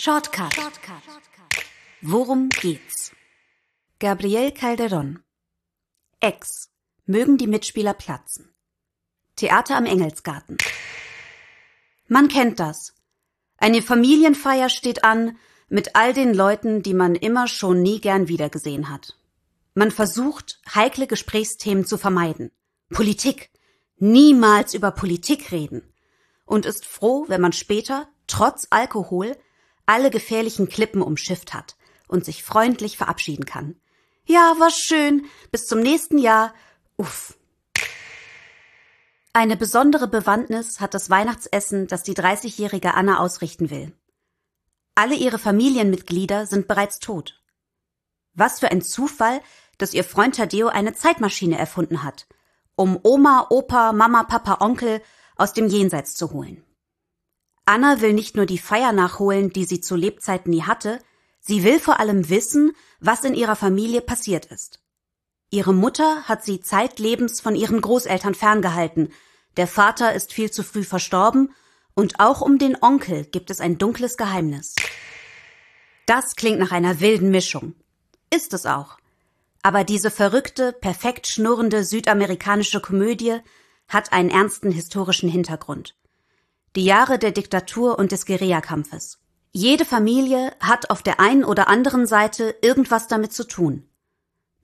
Shortcut. Worum geht's? Gabriel Calderón. Ex. Mögen die Mitspieler platzen. Theater am Engelsgarten. Man kennt das. Eine Familienfeier steht an mit all den Leuten, die man immer schon nie gern wiedergesehen hat. Man versucht, heikle Gesprächsthemen zu vermeiden. Politik. Niemals über Politik reden. Und ist froh, wenn man später, trotz Alkohol, alle gefährlichen Klippen umschifft hat und sich freundlich verabschieden kann. Ja, war schön. Bis zum nächsten Jahr. Uff. Eine besondere Bewandtnis hat das Weihnachtsessen, das die 30-jährige Anna ausrichten will. Alle ihre Familienmitglieder sind bereits tot. Was für ein Zufall, dass ihr Freund Tadeo eine Zeitmaschine erfunden hat, um Oma, Opa, Mama, Papa, Onkel aus dem Jenseits zu holen. Anna will nicht nur die Feier nachholen, die sie zu Lebzeiten nie hatte, sie will vor allem wissen, was in ihrer Familie passiert ist. Ihre Mutter hat sie zeitlebens von ihren Großeltern ferngehalten, der Vater ist viel zu früh verstorben und auch um den Onkel gibt es ein dunkles Geheimnis. Das klingt nach einer wilden Mischung. Ist es auch. Aber diese verrückte, perfekt schnurrende südamerikanische Komödie hat einen ernsten historischen Hintergrund. Die Jahre der Diktatur und des Guerillakampfes. Jede Familie hat auf der einen oder anderen Seite irgendwas damit zu tun.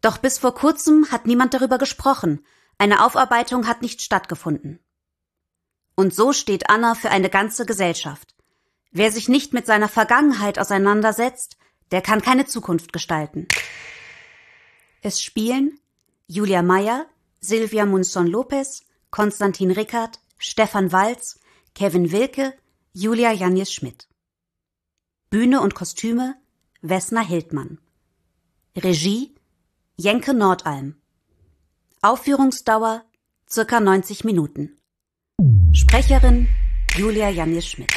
Doch bis vor kurzem hat niemand darüber gesprochen, eine Aufarbeitung hat nicht stattgefunden. Und so steht Anna für eine ganze Gesellschaft. Wer sich nicht mit seiner Vergangenheit auseinandersetzt, der kann keine Zukunft gestalten. Es spielen Julia Meyer, Silvia Munson-Lopez, Konstantin Rickert, Stefan Walz, Kevin Wilke, Julia Janies-Schmidt. Bühne und Kostüme Wessner Hildmann. Regie Jenke Nordalm. Aufführungsdauer ca. 90 Minuten. Sprecherin Julia Janies-Schmidt.